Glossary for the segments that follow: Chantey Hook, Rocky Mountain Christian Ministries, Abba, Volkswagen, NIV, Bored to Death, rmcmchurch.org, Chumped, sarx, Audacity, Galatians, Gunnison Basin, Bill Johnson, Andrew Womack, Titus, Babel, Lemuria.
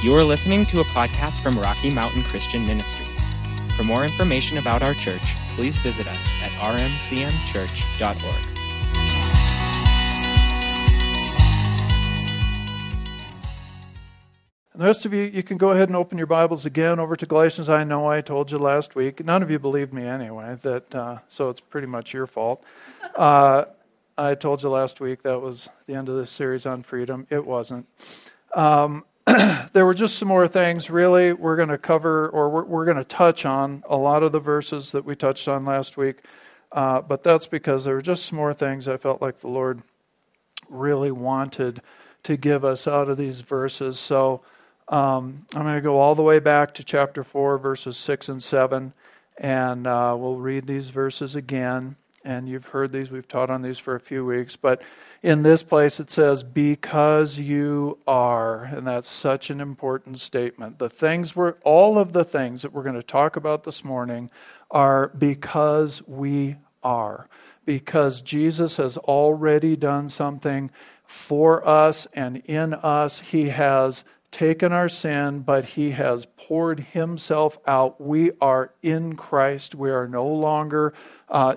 You are listening to a podcast from Rocky Mountain Christian Ministries. For more information about our church, please visit us at rmcmchurch.org. The rest of you, you can go ahead and open your Bibles again over to Galatians. I know I told you last week. None of you believed me anyway, so it's pretty much your fault. I told you last week that was the end of this series on freedom. It wasn't. There were just some more things. Really, we're going to cover, or we're going to touch on a lot of the verses that we touched on last week, but that's because there were just some more things I felt like the Lord really wanted to give us out of these verses. So, I'm going to go all the way back to chapter 4, verses 6 and 7, and we'll read these verses again. And you've heard these, we've taught on these for a few weeks, but in this place it says, because you are, and that's such an important statement. All of the things that we're going to talk about this morning are because we are, because Jesus has already done something for us and in us. He has taken our sin, but He has poured Himself out. We are in Christ. We are no longer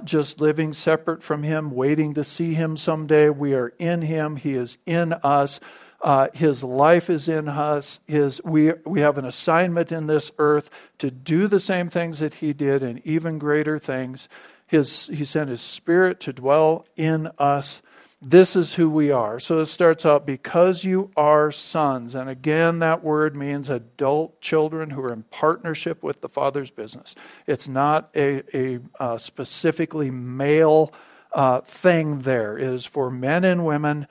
just living separate from Him, waiting to see Him someday. We are in Him. He is in us. His life is in us. We have an assignment in this earth to do the same things that He did and even greater things. He sent His Spirit to dwell in us. This is who we are. So it starts out, because you are sons. And again, that word means adult children who are in partnership with the Father's business. It's not a specifically male thing there. It is for men and women,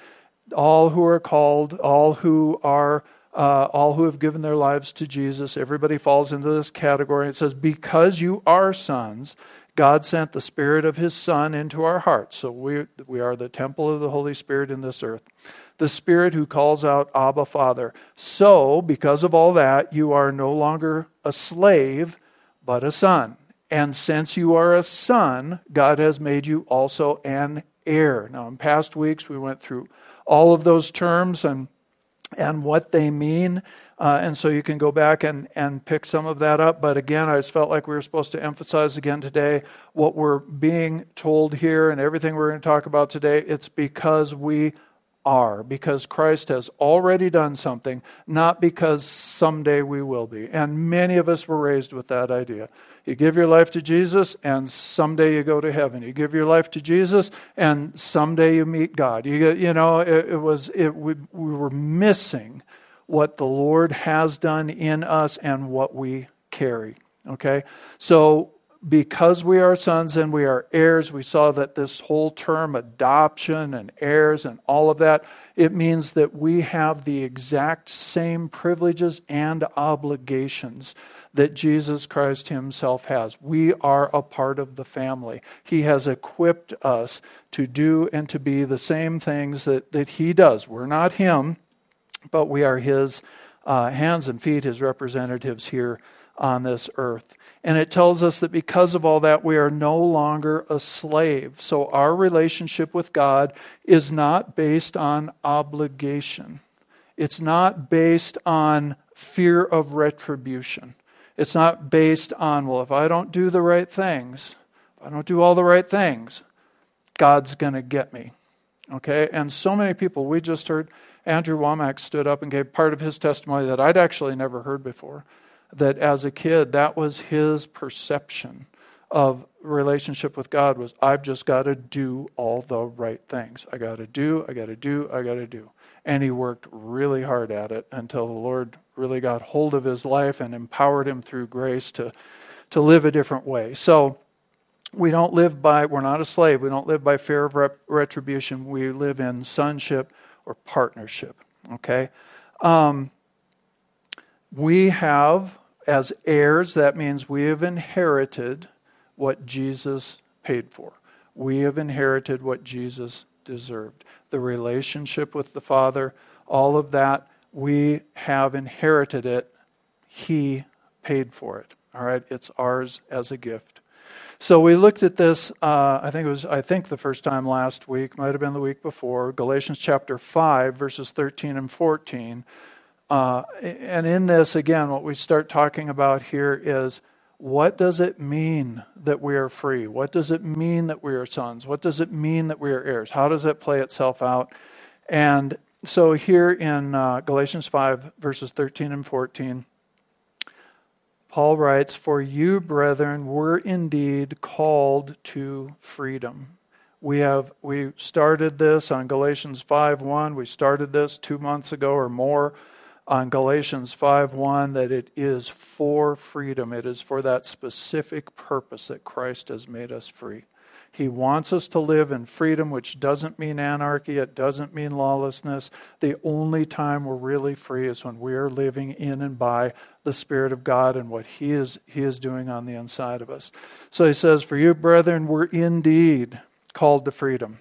all who are called, all who have given their lives to Jesus. Everybody falls into this category. It says, because you are sons, God sent the Spirit of His Son into our hearts. So we are the temple of the Holy Spirit in this earth. The Spirit who calls out, Abba, Father. So, because of all that, you are no longer a slave, but a son. And since you are a son, God has made you also an heir. Now, in past weeks, we went through all of those terms and what they mean. And so you can go back and pick some of that up. But again, I just felt like we were supposed to emphasize again today what we're being told here and everything we're going to talk about today. It's because we are, because Christ has already done something, not because someday we will be. And many of us were raised with that idea. You give your life to Jesus, and someday you go to heaven. You give your life to Jesus, and someday you meet God. We were missing what the Lord has done in us and what we carry, okay? So because we are sons and we are heirs, we saw that this whole term adoption and heirs and all of that, it means that we have the exact same privileges and obligations that Jesus Christ Himself has. We are a part of the family. He has equipped us to do and to be the same things that He does. We're not Him, but we are His hands and feet, His representatives here on this earth. And it tells us that because of all that, we are no longer a slave. So our relationship with God is not based on obligation. It's not based on fear of retribution. It's not based on, well, if I don't do all the right things, God's going to get me. Okay? And so many people, we just heard Andrew Womack stood up and gave part of his testimony that I'd actually never heard before, that as a kid, that was his perception of relationship with God was, I've just got to do all the right things. I got to do. And he worked really hard at it until the Lord really got hold of his life and empowered him through grace to live a different way. So we're not a slave. We don't live by fear of retribution. We live in sonship or partnership, okay? We have, as heirs, that means we have inherited what Jesus paid for. We have inherited what Jesus deserved. The relationship with the Father, all of that, we have inherited it. He paid for it, all right? It's ours as a gift. So we looked at this, I think the first time last week, might have been the week before, Galatians chapter 5, verses 13 and 14. And in this, again, what we start talking about here is, what does it mean that we are free? What does it mean that we are sons? What does it mean that we are heirs? How does it play itself out? And so here in Galatians 5, verses 13 and 14, Paul writes, "For you, brethren, were indeed called to freedom." We started this on Galatians 5:1. We started this 2 months ago or more on Galatians 5:1, that it is for freedom. It is for that specific purpose that Christ has made us free. He wants us to live in freedom, which doesn't mean anarchy. It doesn't mean lawlessness. The only time we're really free is when we're living in and by the Spirit of God and what He is doing on the inside of us. So he says, "For you, brethren, were indeed called to freedom.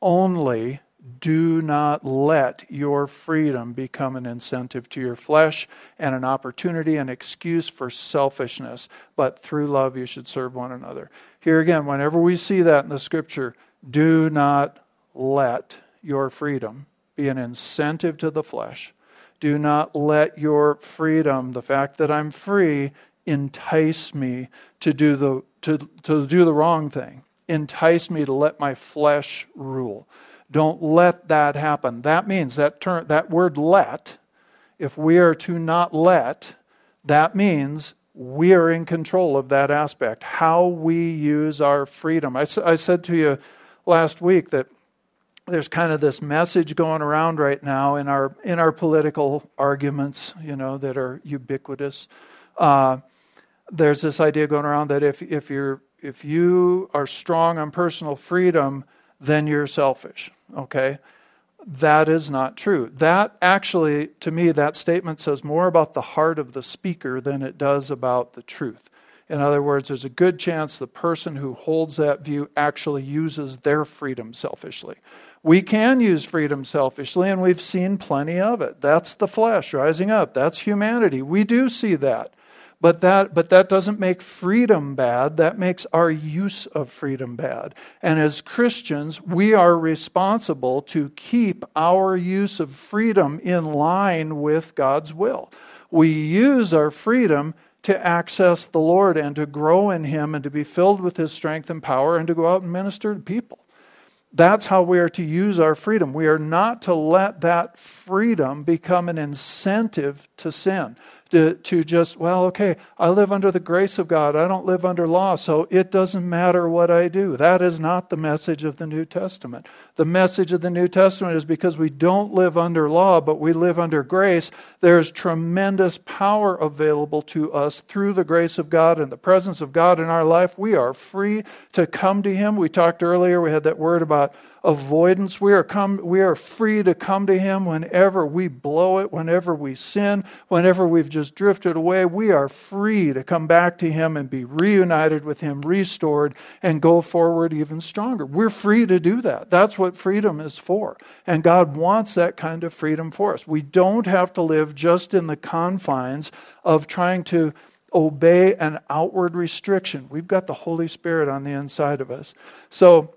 Only do not let your freedom become an incentive to your flesh and an opportunity, an excuse for selfishness, but through love you should serve one another." Here again, whenever we see that in the Scripture, do not let your freedom be an incentive to the flesh. Do not let your freedom, the fact that I'm free, entice me to do the wrong thing, entice me to let my flesh rule. Don't let that happen. That means that word "let," if we are to not let, that means we are in control of that aspect, how we use our freedom. I said to you last week that there's kind of this message going around right now in our political arguments, that are ubiquitous. There's this idea going around that if you are strong on personal freedom, then you're selfish, okay? That is not true. That actually, to me, that statement says more about the heart of the speaker than it does about the truth. In other words, there's a good chance the person who holds that view actually uses their freedom selfishly. We can use freedom selfishly, and we've seen plenty of it. That's the flesh rising up. That's humanity. We do see that. But that doesn't make freedom bad. That makes our use of freedom bad. And as Christians, we are responsible to keep our use of freedom in line with God's will. We use our freedom to access the Lord and to grow in Him and to be filled with His strength and power and to go out and minister to people. That's how we are to use our freedom. We are not to let that freedom become an incentive to sin, to just, I live under the grace of God. I don't live under law, so it doesn't matter what I do. That is not the message of the New Testament. The message of the New Testament is, because we don't live under law, but we live under grace, there is tremendous power available to us through the grace of God and the presence of God in our life. We are free to come to Him. We talked earlier, we had that word about avoidance. We are free to come to Him whenever we blow it, whenever we sin, whenever we've just drifted away. We are free to come back to Him and be reunited with Him, restored, and go forward even stronger. We're free to do that. That's what freedom is for. And God wants that kind of freedom for us. We don't have to live just in the confines of trying to obey an outward restriction. We've got the Holy Spirit on the inside of us. So,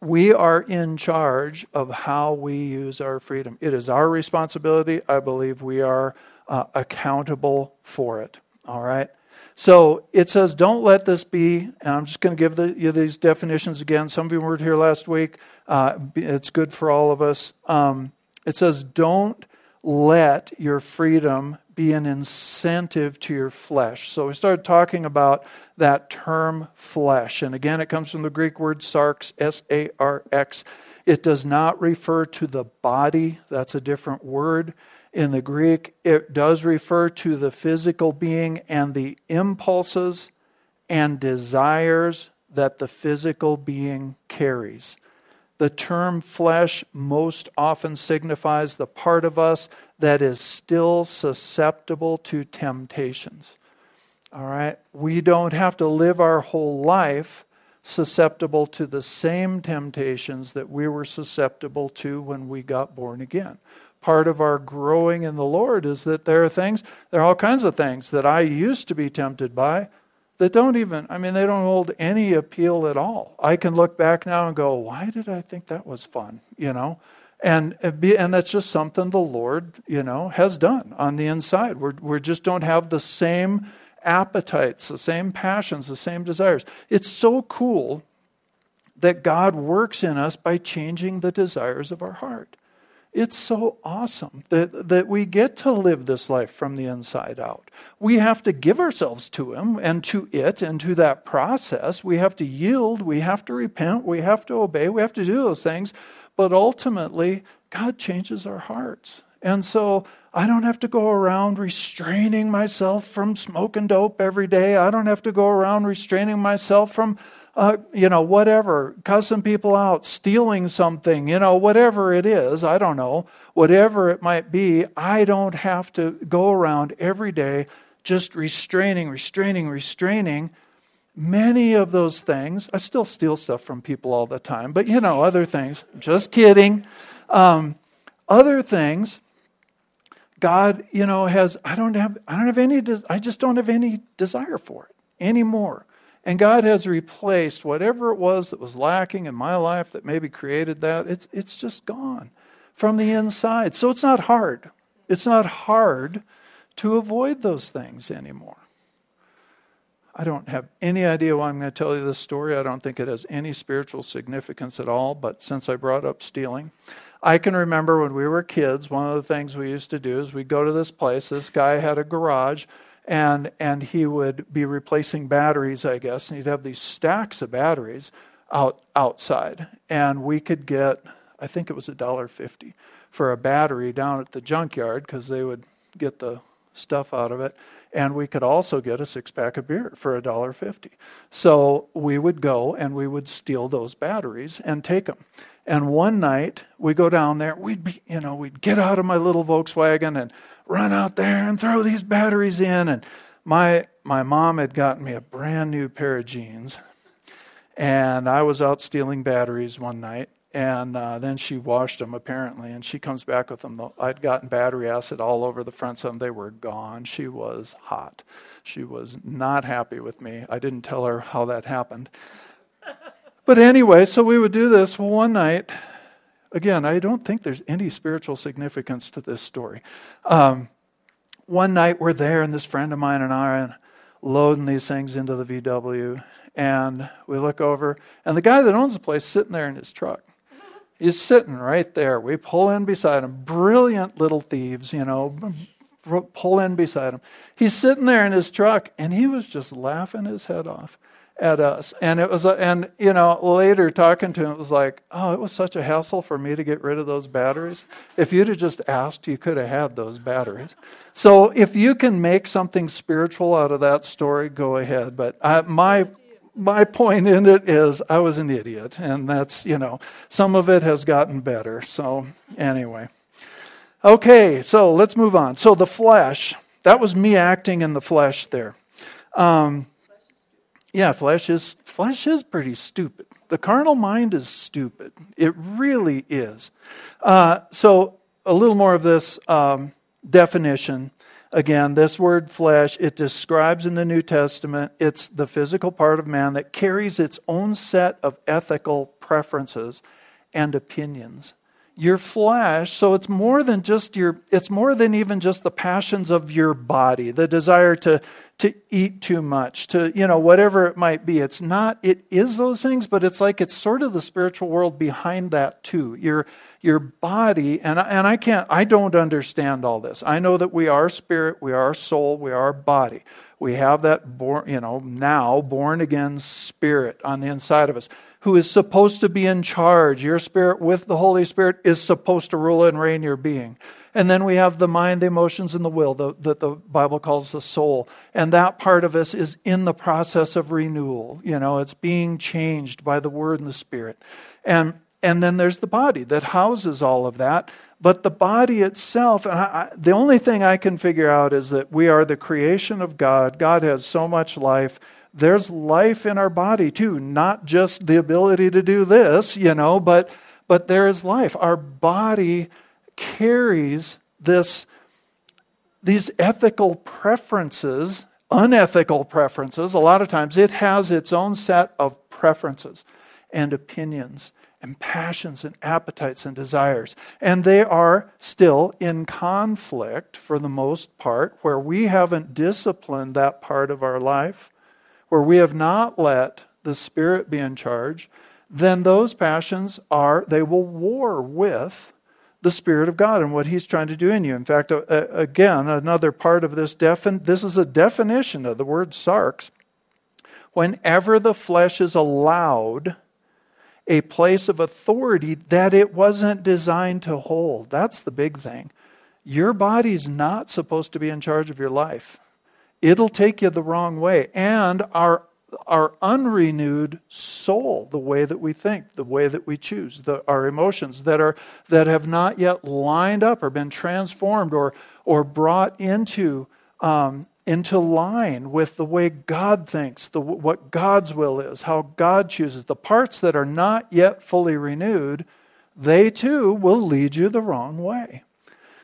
we are in charge of how we use our freedom. It is our responsibility. I believe we are accountable for it. All right? So it says, don't let this be, and I'm just going to give you these definitions again. Some of you weren't here last week. It's good for all of us. It says, don't let your freedom be an incentive to your flesh. So we started talking about that term flesh. And again, it comes from the Greek word sarx, S-A-R-X. It does not refer to the body. That's a different word in the Greek. It does refer to the physical being and the impulses and desires that the physical being carries. The term flesh most often signifies the part of us that is still susceptible to temptations. All right? We don't have to live our whole life susceptible to the same temptations that we were susceptible to when we got born again. Part of our growing in the Lord is that there are all kinds of things that I used to be tempted by that they don't hold any appeal at all. I can look back now and go, why did I think that was fun? And that's just something the Lord, has done on the inside. We just don't have the same appetites, the same passions, the same desires. It's so cool that God works in us by changing the desires of our heart. It's so awesome that we get to live this life from the inside out. We have to give ourselves to Him and to it and to that process. We have to yield. We have to repent. We have to obey. We have to do those things. But ultimately, God changes our hearts. And so I don't have to go around restraining myself from smoking dope every day. I don't have to go around restraining myself from, whatever, cussing people out, stealing something, whatever it is. I don't know. Whatever it might be, I don't have to go around every day just restraining. Many of those things, I still steal stuff from people all the time, but other things, just kidding. Other things, God, has, I just don't have any desire for it anymore. And God has replaced whatever it was that was lacking in my life that maybe created that. It's just gone from the inside. So it's not hard. It's not hard to avoid those things anymore. I don't have any idea why I'm going to tell you this story. I don't think it has any spiritual significance at all, but since I brought up stealing, I can remember when we were kids, one of the things we used to do is we'd go to this place. This guy had a garage, and he would be replacing batteries, I guess, and he'd have these stacks of batteries outside, and we could get, I think it was $1.50 for a battery down at the junkyard because they would get the stuff out of it, and we could also get a six-pack of beer for $1.50. So we would go and we would steal those batteries and take them. And one night we go down there, we'd get out of my little Volkswagen and run out there and throw these batteries in. And my mom had gotten me a brand new pair of jeans, and I was out stealing batteries one night. And then she washed them, apparently, and she comes back with them. I'd gotten battery acid all over the front of them. They were gone. She was hot. She was not happy with me. I didn't tell her how that happened. But anyway, so we would do this. Well, one night, again, I don't think there's any spiritual significance to this story. One night we're there, and this friend of mine and I are loading these things into the VW, and we look over, and the guy that owns the place is sitting there in his truck. He's sitting right there. We pull in beside him. Brilliant little thieves, pull in beside him. He's sitting there in his truck, and he was just laughing his head off at us. And it was, later talking to him, it was like, oh, it was such a hassle for me to get rid of those batteries. If you'd have just asked, you could have had those batteries. So if you can make something spiritual out of that story, go ahead. But my point in it is I was an idiot, and that's, some of it has gotten better. So anyway. Okay, so let's move on. So the flesh, that was me acting in the flesh there. Flesh is pretty stupid. The carnal mind is stupid. It really is. So a little more of this definition. Again, this word flesh, it describes in the New Testament, it's the physical part of man that carries its own set of ethical preferences and opinions. Your flesh, so it's more than just it's more than even just the passions of your body, the desire to eat too much, to, whatever it might be. It is those things, but it's like it's sort of the spiritual world behind that too. Your body, and I don't understand all this. I know that we are spirit, we are soul, we are body. We have that born again spirit on the inside of us, who is supposed to be in charge. Your spirit with the Holy Spirit is supposed to rule and reign your being. And then we have the mind, the emotions, and the will that the Bible calls the soul. And that part of us is in the process of renewal. It's being changed by the Word and the Spirit. And then there's the body that houses all of that. But the body itself, the only thing I can figure out is that we are the creation of God. God has so much life. There's life in our body too, not just the ability to do this, but there is life. Our body carries these ethical preferences, unethical preferences. A lot of times it has its own set of preferences and opinions and passions and appetites and desires. And they are still in conflict for the most part, where we haven't disciplined that part of our life, where we have not let the Spirit be in charge, then those passions they will war with the Spirit of God and what He's trying to do in you. In fact, again, another part of this, this is a definition of the word sarx. Whenever the flesh is allowed a place of authority that it wasn't designed to hold. That's the big thing. Your body's not supposed to be in charge of your life. It'll take you the wrong way. And our unrenewed soul, the way that we think, the way that we choose, our emotions that have not yet lined up or been transformed or brought into line with the way God thinks, what God's will is, how God chooses, the parts that are not yet fully renewed, they too will lead you the wrong way.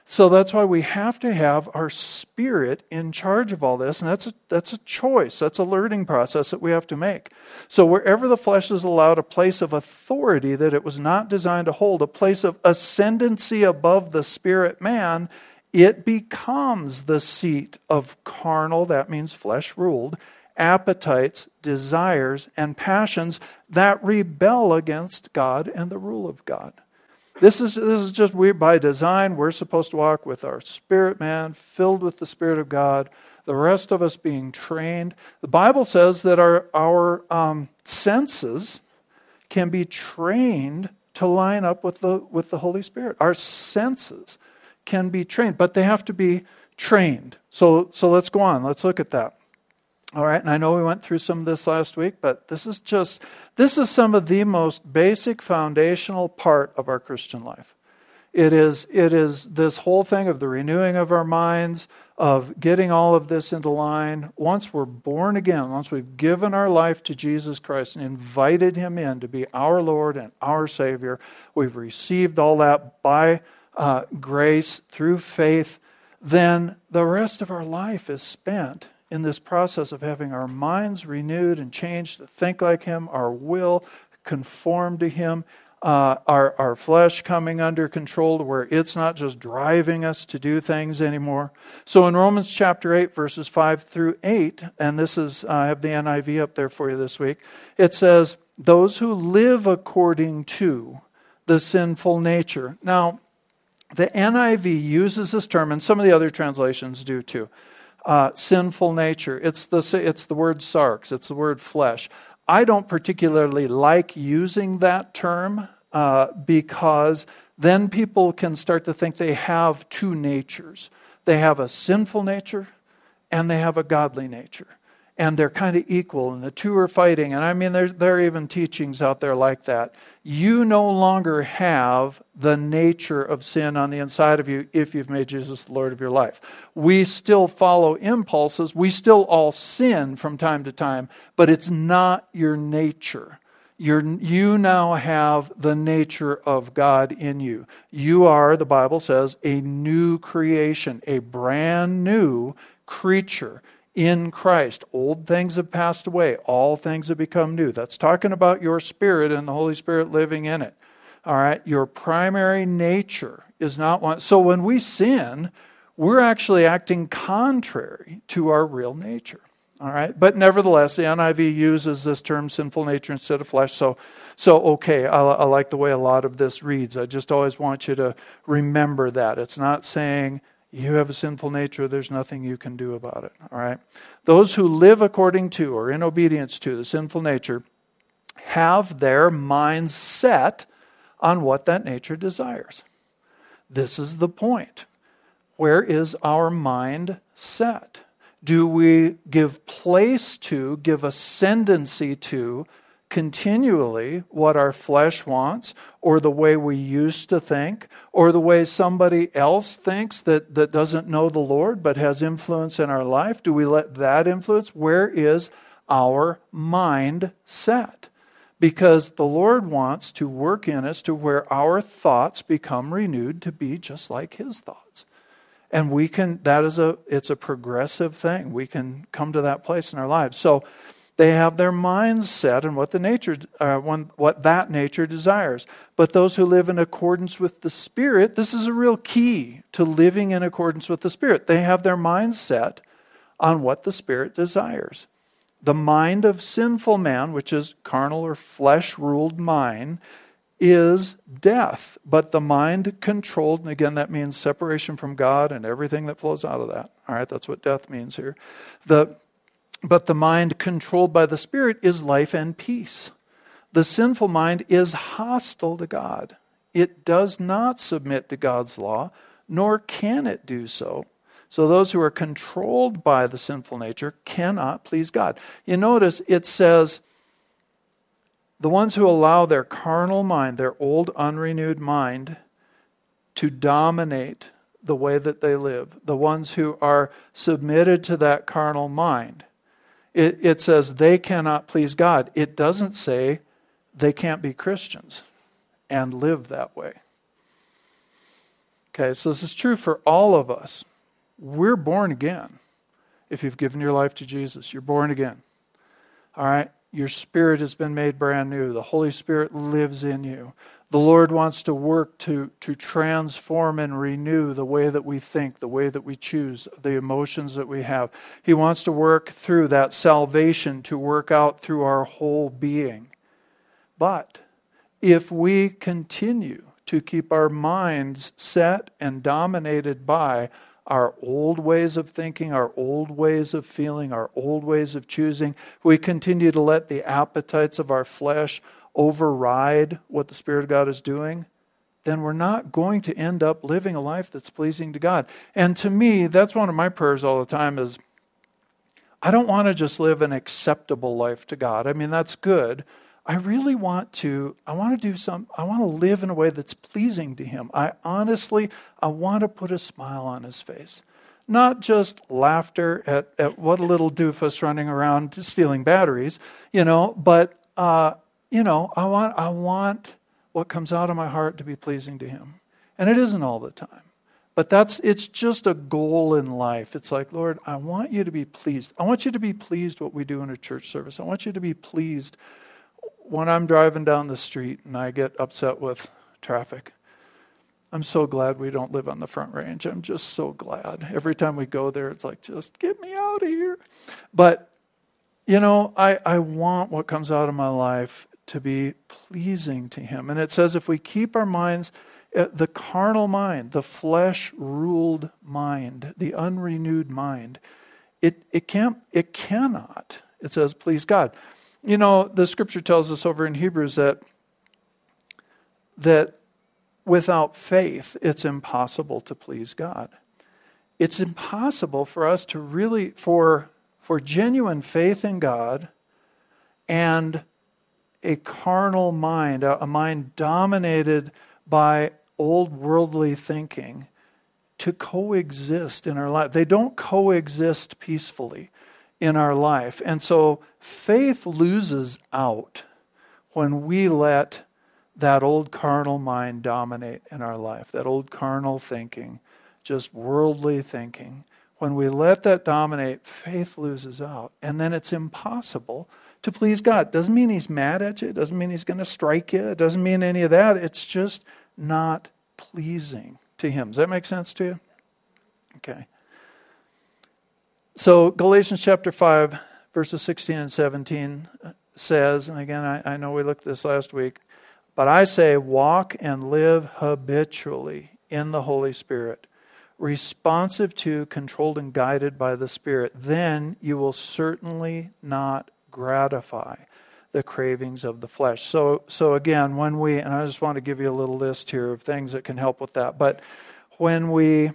So that's why we have to have our spirit in charge of all this, and that's a choice, that's a learning process that we have to make. So wherever the flesh is allowed a place of authority that it was not designed to hold, a place of ascendancy above the spirit man, it becomes the seat of carnal, that means flesh-ruled, appetites, desires, and passions that rebel against God and the rule of God. This is just weird by design. We're supposed to walk with our spirit man, filled with the Spirit of God, the rest of us being trained. The Bible says that our senses can be trained to line up with the Holy Spirit. Our senses can be trained, but they have to be trained. So let's go on. Let's look at that. All right, and I know we went through some of this last week, but this is some of the most basic foundational part of our Christian life. It is this whole thing of the renewing of our minds, of getting all of this into line. Once we're born again, once we've given our life to Jesus Christ and invited Him in to be our Lord and our Savior, we've received all that by grace through faith, then the rest of our life is spent in this process of having our minds renewed and changed to think like Him, our will conformed to Him, our flesh coming under control to where it's not just driving us to do things anymore. So in Romans chapter 8, verses 5 through 8, and this is, I have the NIV up there for you this week, it says, those who live according to the sinful nature. Now, the NIV uses this term, and some of the other translations do too. Sinful nature. It's the word sarx. It's the word flesh. I don't particularly like using that term because then people can start to think they have two natures. They have a sinful nature and they have a godly nature. And they're kind of equal, and the two are fighting. And I mean, there are even teachings out there like that. You no longer have the nature of sin on the inside of you if you've made Jesus the Lord of your life. We still follow impulses. We still all sin from time to time, but it's not your nature. You now have the nature of God in you. You are, the Bible says, a new creation, a brand new creature in Christ. Old things have passed away. All things have become new. That's talking about your spirit and the Holy Spirit living in it. All right? Your primary nature is not one. So when we sin, we're actually acting contrary to our real nature. All right? But nevertheless, the NIV uses this term sinful nature instead of flesh. So okay, I like the way a lot of this reads. I just always want you to remember that. It's not saying you have a sinful nature, there's nothing you can do about it, all right? Those who live according to or in obedience to the sinful nature have their minds set on what that nature desires. This is the point. Where is our mind set? Do we give place to, give ascendancy to, continually what our flesh wants, or the way we used to think, or the way somebody else thinks that doesn't know the Lord but has influence in our life? Do we let that influence? Where is our mind set? Because the Lord wants to work in us to where our thoughts become renewed to be just like His thoughts. And we can, it's a progressive thing. We can come to that place in our lives. So They have their minds set on what the nature, what that nature desires. But those who live in accordance with the Spirit, this is a real key to living in accordance with the Spirit. They have their minds set on what the Spirit desires. The mind of sinful man, which is carnal or flesh-ruled mind, is death. But the mind controlled, and again, that means separation from God and everything that flows out of that. All right, that's what death means here. But the mind controlled by the Spirit is life and peace. The sinful mind is hostile to God. It does not submit to God's law, nor can it do so. So those who are controlled by the sinful nature cannot please God. You notice it says, the ones who allow their carnal mind, their old unrenewed mind, to dominate the way that they live, the ones who are submitted to that carnal mind, it says they cannot please God. It doesn't say they can't be Christians and live that way. Okay, so this is true for all of us. We're born again. If you've given your life to Jesus, you're born again. All right? Your spirit has been made brand new. The Holy Spirit lives in you. The Lord wants to work to transform and renew the way that we think, the way that we choose, the emotions that we have. He wants to work through that salvation to work out through our whole being. But if we continue to keep our minds set and dominated by our old ways of thinking, our old ways of feeling, our old ways of choosing, we continue to let the appetites of our flesh override what the Spirit of God is doing, then we're not going to end up living a life that's pleasing to God. And to me, that's one of my prayers all the time is, I don't want to just live an acceptable life to God. I mean, that's good. I really want to, I want to live in a way that's pleasing to Him. I want to put a smile on His face. Not just laughter at what a little doofus running around stealing batteries, but, I want what comes out of my heart to be pleasing to Him. And it isn't all the time. But it's just a goal in life. It's like, Lord, I want you to be pleased. I want you to be pleased what we do in a church service. I want you to be pleased when I'm driving down the street and I get upset with traffic. I'm so glad we don't live on the Front Range. I'm just so glad. Every time we go there, it's like, just get me out of here. But, I want what comes out of my life to be pleasing to Him. And it says if we keep our minds, the carnal mind, the flesh-ruled mind, the unrenewed mind, it cannot, it says, please God. The scripture tells us over in Hebrews that without faith, it's impossible to please God. It's impossible for us to really, for genuine faith in God and a carnal mind, a mind dominated by old worldly thinking, to coexist in our life. They don't coexist peacefully in our life. And so faith loses out when we let that old carnal mind dominate in our life, that old carnal thinking, just worldly thinking. When we let that dominate, faith loses out. And then it's impossible to please God. Doesn't mean He's mad at you. Doesn't mean He's going to strike you. It doesn't mean any of that. It's just not pleasing to Him. Does that make sense to you? Okay. So Galatians chapter 5, verses 16 and 17 says, and again, I know we looked at this last week, but I say, walk and live habitually in the Holy Spirit, responsive to, controlled and guided by the Spirit. Then you will certainly not gratify the cravings of the flesh. So again, and I just want to give you a little list here of things that can help with that, but when we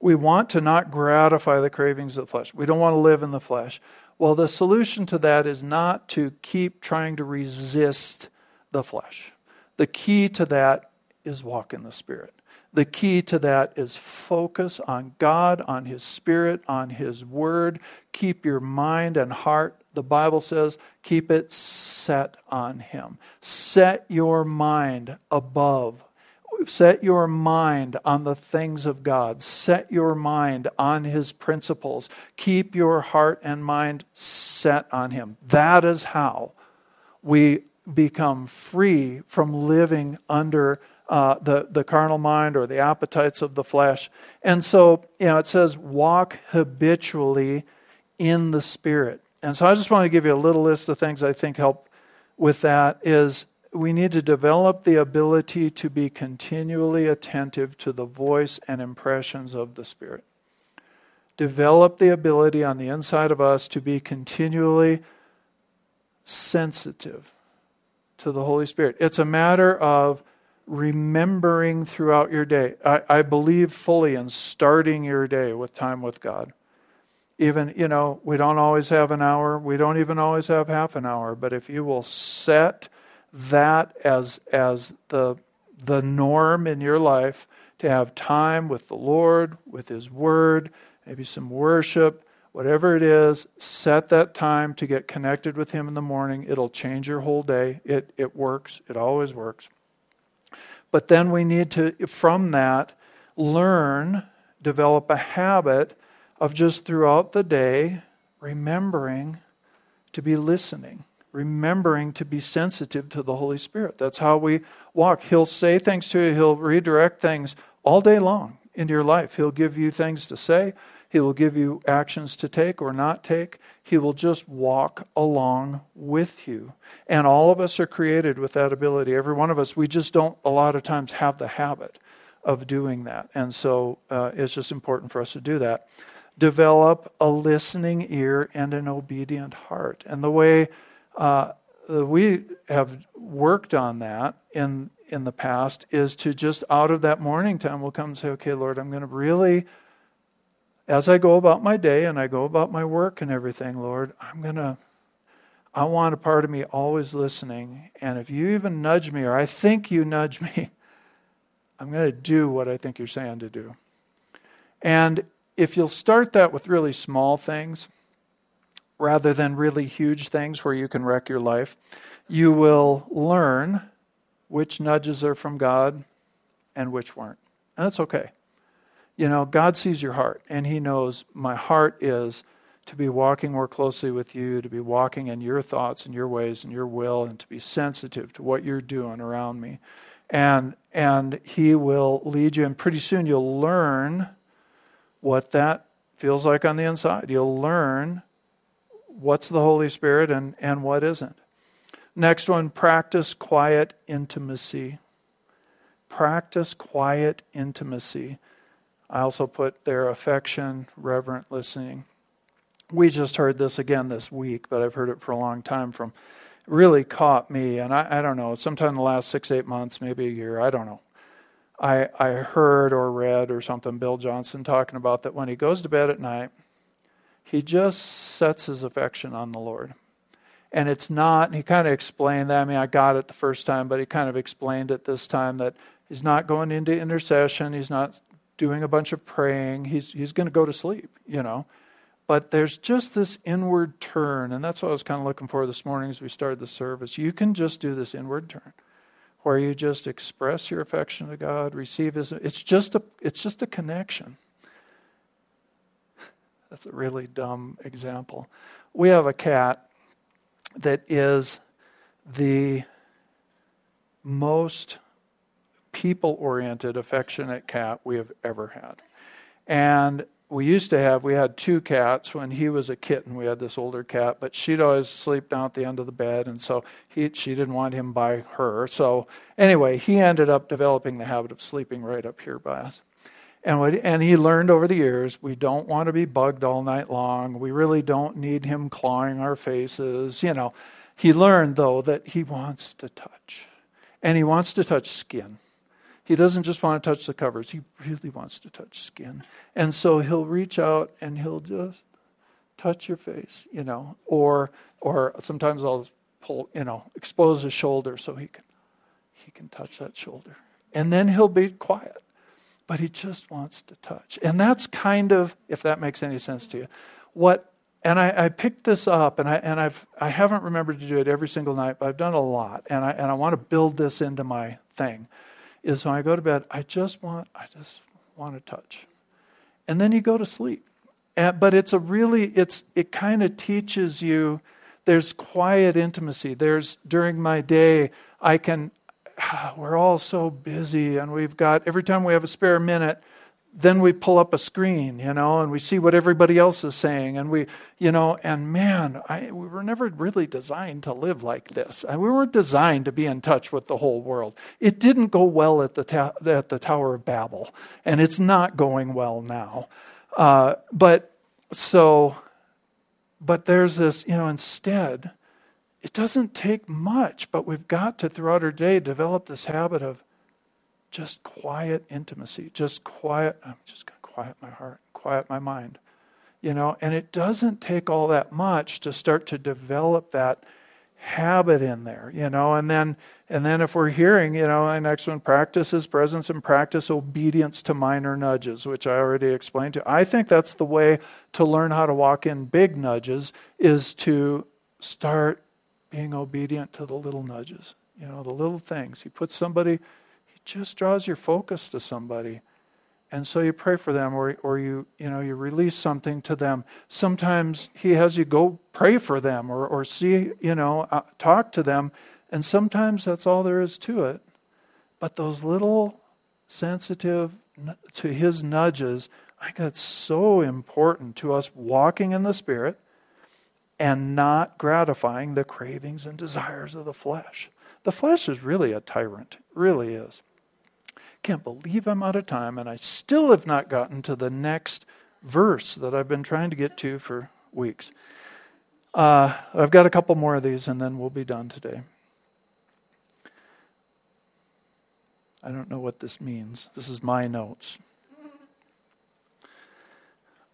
want to not gratify the cravings of the flesh. We don't want to live in the flesh. Well, the solution to that is not to keep trying to resist the flesh. The key to that is walk in the Spirit. The key to that is focus on God, on His Spirit, on His Word. Keep your mind and heart, the Bible says, keep it set on Him. Set your mind above Set your mind on the things of God. Set your mind on His principles. Keep your heart and mind set on Him. That is how we become free from living under the carnal mind or the appetites of the flesh. And so, it says, walk habitually in the Spirit. And so I just want to give you a little list of things I think help with that is, we need to develop the ability to be continually attentive to the voice and impressions of the Spirit. Develop the ability on the inside of us to be continually sensitive to the Holy Spirit. It's a matter of remembering throughout your day. I believe fully in starting your day with time with God. Even, we don't always have an hour. We don't even always have half an hour. But if you will set that as the norm in your life, to have time with the Lord, with His Word, maybe some worship, whatever it is, set that time to get connected with Him in the morning. It'll change your whole day. It works. It always works. But then we need to, from that, develop a habit of just throughout the day remembering to be listening. Remembering to be sensitive to the Holy Spirit. That's how we walk. He'll say things to you. He'll redirect things all day long into your life. He'll give you things to say. He will give you actions to take or not take. He will just walk along with you. And all of us are created with that ability. Every one of us, we just don't a lot of times have the habit of doing that. And so it's just important for us to do that. Develop a listening ear and an obedient heart. And the way we have worked on that in the past is to just out of that morning time, we'll come and say, okay, Lord, I'm going to really, as I go about my day and I go about my work and everything, Lord, I want a part of me always listening. And if you even nudge me, or I think you nudge me, I'm going to do what I think you're saying to do. And if you'll start that with really small things, rather than really huge things where you can wreck your life, you will learn which nudges are from God and which weren't. And that's okay. God sees your heart, and He knows my heart is to be walking more closely with you, to be walking in your thoughts and your ways and your will, and to be sensitive to what you're doing around me. And He will lead you, and pretty soon you'll learn what that feels like on the inside. You'll learn what's the Holy Spirit and what isn't. Next one, practice quiet intimacy. Practice quiet intimacy. I also put there affection, reverent listening. We just heard this again this week, but I've heard it for a long time from, really caught me, and I don't know, sometime in the last 6-8 months, maybe a year, I don't know. I heard or read or something, Bill Johnson talking about that when he goes to bed at night, he just sets his affection on the Lord. And it's not, and he kind of explained that. I mean, I got it the first time, but he kind of explained it this time that he's not going into intercession. He's not doing a bunch of praying. He's going to go to sleep, But there's just this inward turn, and that's what I was kind of looking for this morning as we started the service. You can just do this inward turn where you just express your affection to God, receive His. It's just a connection. That's a really dumb example. We have a cat that is the most people-oriented, affectionate cat we have ever had. And we had 2 cats when he was a kitten. We had this older cat, but she'd always sleep down at the end of the bed, and so she didn't want him by her. So anyway, he ended up developing the habit of sleeping right up here by us. And he learned over the years, we don't want to be bugged all night long. We really don't need him clawing our faces. He learned, though, that he wants to touch. And he wants to touch skin. He doesn't just want to touch the covers. He really wants to touch skin. And so he'll reach out and he'll just touch your face, Or sometimes I'll pull, expose his shoulder so he can touch that shoulder. And then he'll be quiet. But he just wants to touch. And that's kind of, if that makes any sense to you, I picked this up, and I haven't remembered to do it every single night, but I've done a lot, and I want to build this into my thing, is when I go to bed, I just want to touch. And then you go to sleep. But it's a really, it kind of teaches you, there's quiet intimacy. There's, during my day, we're all so busy, and we've got, every time we have a spare minute, then we pull up a screen, and we see what everybody else is saying, and we were never really designed to live like this. We weren't designed to be in touch with the whole world. It didn't go well at the Tower of Babel, and it's not going well now. But there's this, instead, it doesn't take much, but we've got to, throughout our day, develop this habit of just quiet intimacy, I'm just going to quiet my heart, quiet my mind, and it doesn't take all that much to start to develop that habit in there, and then if we're hearing, the next one, practice is presence and practice obedience to minor nudges, which I already explained to you. I think that's the way to learn how to walk in big nudges, is to start being obedient to the little nudges, the little things. He puts somebody, he just draws your focus to somebody. And so you pray for them, or you release something to them. Sometimes he has you go pray for them, or see, talk to them. And sometimes that's all there is to it. But those little sensitive to his nudges, I think that's so important to us walking in the Spirit and not gratifying the cravings and desires of the flesh. The flesh is really a tyrant, really is. Can't believe I'm out of time, and I still have not gotten to the next verse that I've been trying to get to for weeks. I've got a couple more of these, and then we'll be done today. I don't know what this means. This is my notes.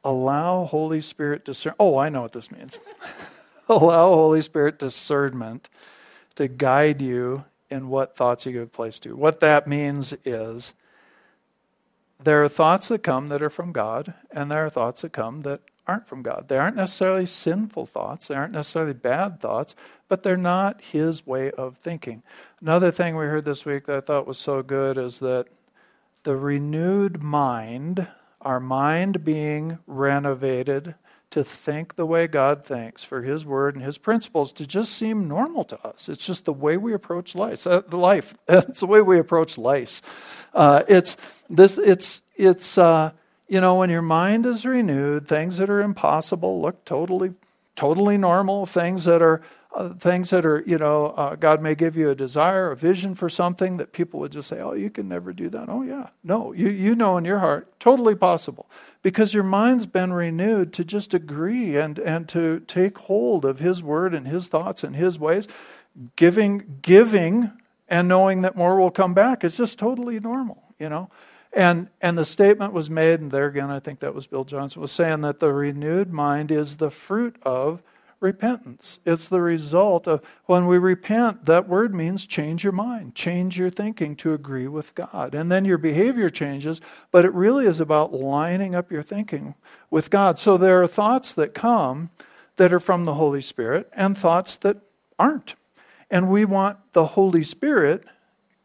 Allow Holy Spirit discernment. Oh, I know what this means. Allow Holy Spirit discernment to guide you and what thoughts you give place to. What that means is there are thoughts that come that are from God, and there are thoughts that come that aren't from God. They aren't necessarily sinful thoughts. They aren't necessarily bad thoughts, but they're not his way of thinking. Another thing we heard this week that I thought was so good is that the renewed mind, our mind being renovated to think the way God thinks, for his word and his principles to just seem normal to us. It's just the way we approach life. It's the way we approach lice. When your mind is renewed, things that are impossible look totally normal. Things that are God may give you a desire, a vision for something that people would just say, oh, you can never do that. Oh, yeah. No, you know in your heart, totally possible. Because your mind's been renewed to just agree and to take hold of his word and his thoughts and his ways, giving and knowing that more will come back. It's just totally normal, And the statement was made, and there again, I think that was Bill Johnson, was saying that the renewed mind is the fruit of repentance. It's the result of when we repent. That word means change your mind, change your thinking to agree with God. And then your behavior changes, but it really is about lining up your thinking with God. So there are thoughts that come that are from the Holy Spirit and thoughts that aren't. And we want the Holy Spirit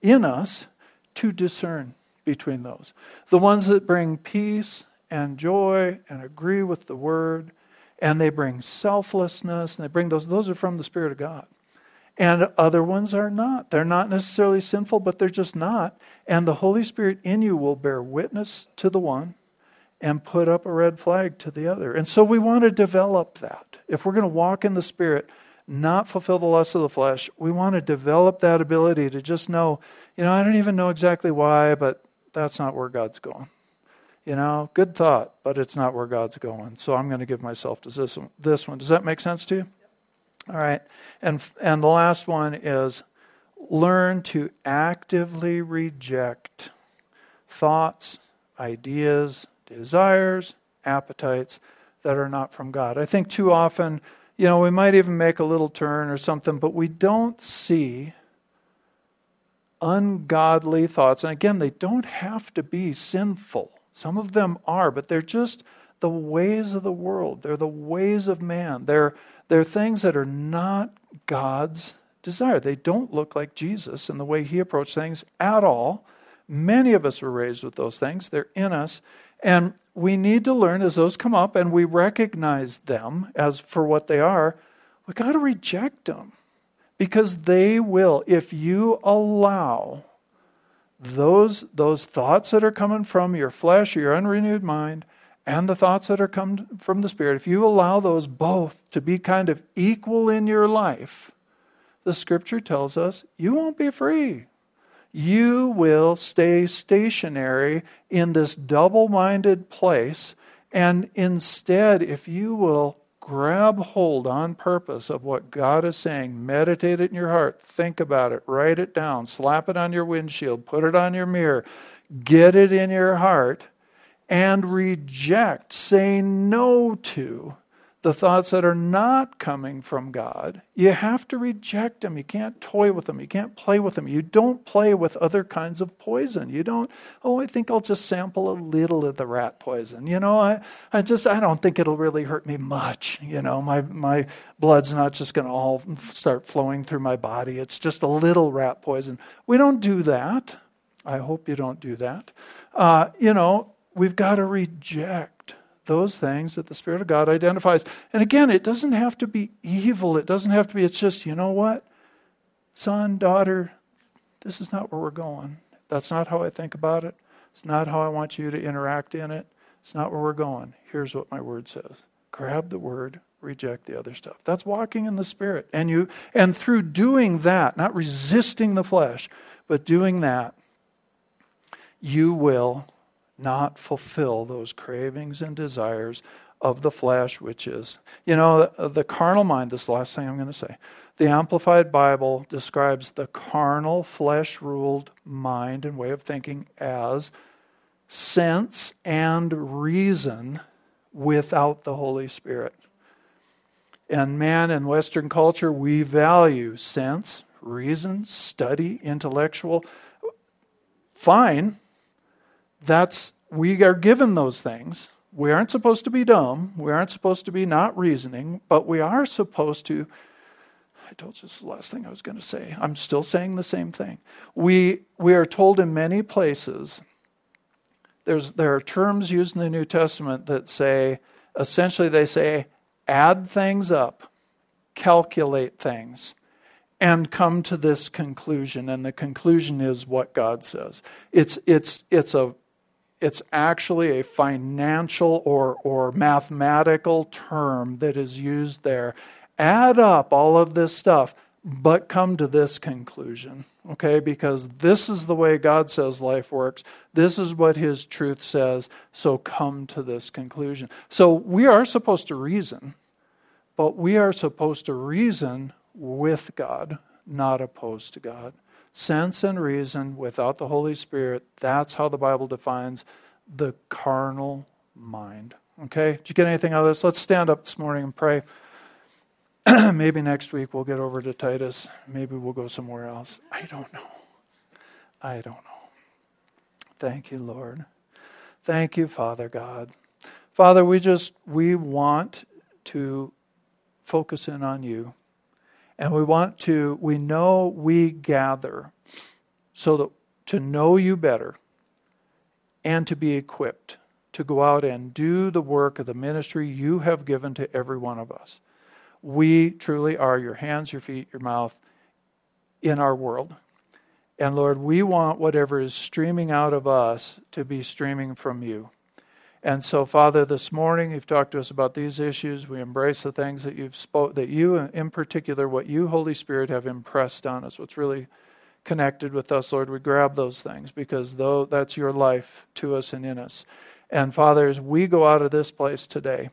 in us to discern between those. The ones that bring peace and joy and agree with the word, and they bring selflessness, and they bring those are from the Spirit of God. And other ones are not. They're not necessarily sinful, but they're just not. And the Holy Spirit in you will bear witness to the one and put up a red flag to the other. And so we want to develop that. If we're going to walk in the Spirit, not fulfill the lust of the flesh, we want to develop that ability to just know, I don't even know exactly why, but that's not where God's going. Good thought, but it's not where God's going. So I'm going to give myself to this one. Does that make sense to you? Yep. All right. And the last one is learn to actively reject thoughts, ideas, desires, appetites that are not from God. I think too often, we might even make a little turn or something, but we don't see ungodly thoughts. And again, they don't have to be sinful. Some of them are, but they're just the ways of the world. They're the ways of man. They're things that are not God's desire. They don't look like Jesus and the way he approached things at all, Many of us were raised with those things. They're in us. And we need to learn as those come up and we recognize them as for what they are, we got to reject them because they will, if you allow those thoughts that are coming from your flesh or your unrenewed mind and the thoughts that are coming from the Spirit, if you allow those both to be kind of equal in your life, the Scripture tells us you won't be free. You will stay stationary in this double-minded place, and instead, if you will grab hold on purpose of what God is saying, meditate it in your heart, think about it, write it down, slap it on your windshield, put it on your mirror, get it in your heart, and reject, say no to the thoughts that are not coming from God. You have to reject them. You can't toy with them. You can't play with them. You don't play with other kinds of poison. You don't, I think I'll just sample a little of the rat poison. I don't think it'll really hurt me much. My blood's not just going to all start flowing through my body. It's just a little rat poison. We don't do that. I hope you don't do that. We've got to reject those things that the Spirit of God identifies. And again, it doesn't have to be evil. It doesn't have to be, it's just, you know what? Son, daughter, this is not where we're going. That's not how I think about it. It's not how I want you to interact in it. It's not where we're going. Here's what my word says. Grab the word, reject the other stuff. That's walking in the Spirit. And through doing that, not resisting the flesh, but doing that, you will not fulfill those cravings and desires of the flesh, which is, the carnal mind. This is the last thing I'm going to say. The Amplified Bible describes the carnal, flesh-ruled mind and way of thinking as sense and reason without the Holy Spirit. And man, in Western culture, we value sense, reason, study, intellectual. Fine. We are given those things. We aren't supposed to be dumb. We aren't supposed to be not reasoning, but we are supposed to, I told you this is the last thing I was going to say. I'm still saying the same thing. We are told in many places, there are terms used in the New Testament that say, essentially they say, add things up, calculate things, and come to this conclusion. And the conclusion is what God says. It's actually a financial or mathematical term that is used there. Add up all of this stuff, but come to this conclusion, okay? Because this is the way God says life works. This is what His truth says, so come to this conclusion. So we are supposed to reason, but we are supposed to reason with God, not opposed to God. Sense and reason without the Holy Spirit. That's how the Bible defines the carnal mind. Okay? Did you get anything out of this? Let's stand up this morning and pray. Maybe next week we'll get over to Titus. Maybe we'll go somewhere else. I don't know. Thank you, Lord. Thank you, Father God. Father, we want to focus in on you. And we know we gather so that to know you better and to be equipped to go out and do the work of the ministry you have given to every one of us. We truly are your hands, your feet, your mouth in our world. And Lord, we want whatever is streaming out of us to be streaming from you. And so, Father, this morning, you've talked to us about these issues. We embrace the things that you've that you, in particular, what you, Holy Spirit, have impressed on us, what's really connected with us, Lord. We grab those things because though that's your life to us and in us. And, Father, as we go out of this place today,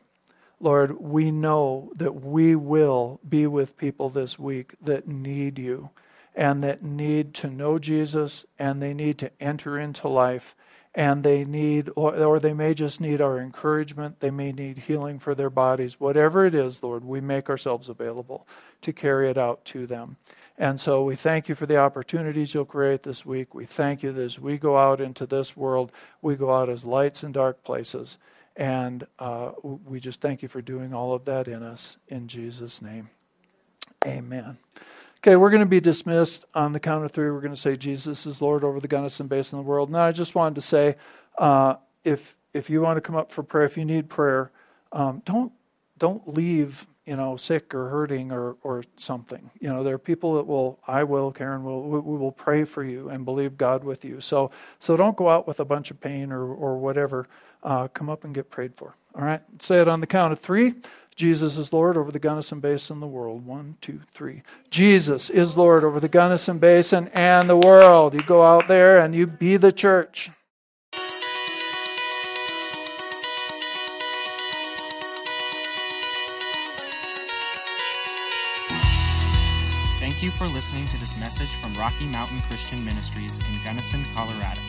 Lord, we know that we will be with people this week that need you and that need to know Jesus and they need to enter into life. And they need, or they may just need our encouragement. They may need healing for their bodies. Whatever it is, Lord, we make ourselves available to carry it out to them. And so we thank you for the opportunities you'll create this week. We thank you that as we go out into this world, we go out as lights in dark places. And we just thank you for doing all of that in us. In Jesus' name, amen. Okay, we're going to be dismissed. On the count of three, we're going to say Jesus is Lord over the Gunnison Basin of the world. Now, I just wanted to say, if you want to come up for prayer, if you need prayer, don't leave, sick or hurting or something. There are people that Karen will pray for you and believe God with you. So don't go out with a bunch of pain or whatever. Come up and get prayed for. All right, say it on the count of three. Jesus is Lord over the Gunnison Basin and the world. 1, 2, 3. Jesus is Lord over the Gunnison Basin and the world. You go out there and you be the church. Thank you for listening to this message from Rocky Mountain Christian Ministries in Gunnison, Colorado.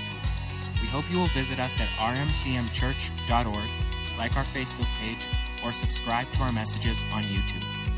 We hope you will visit us at rmcmchurch.org, like our Facebook page, or subscribe to our messages on YouTube.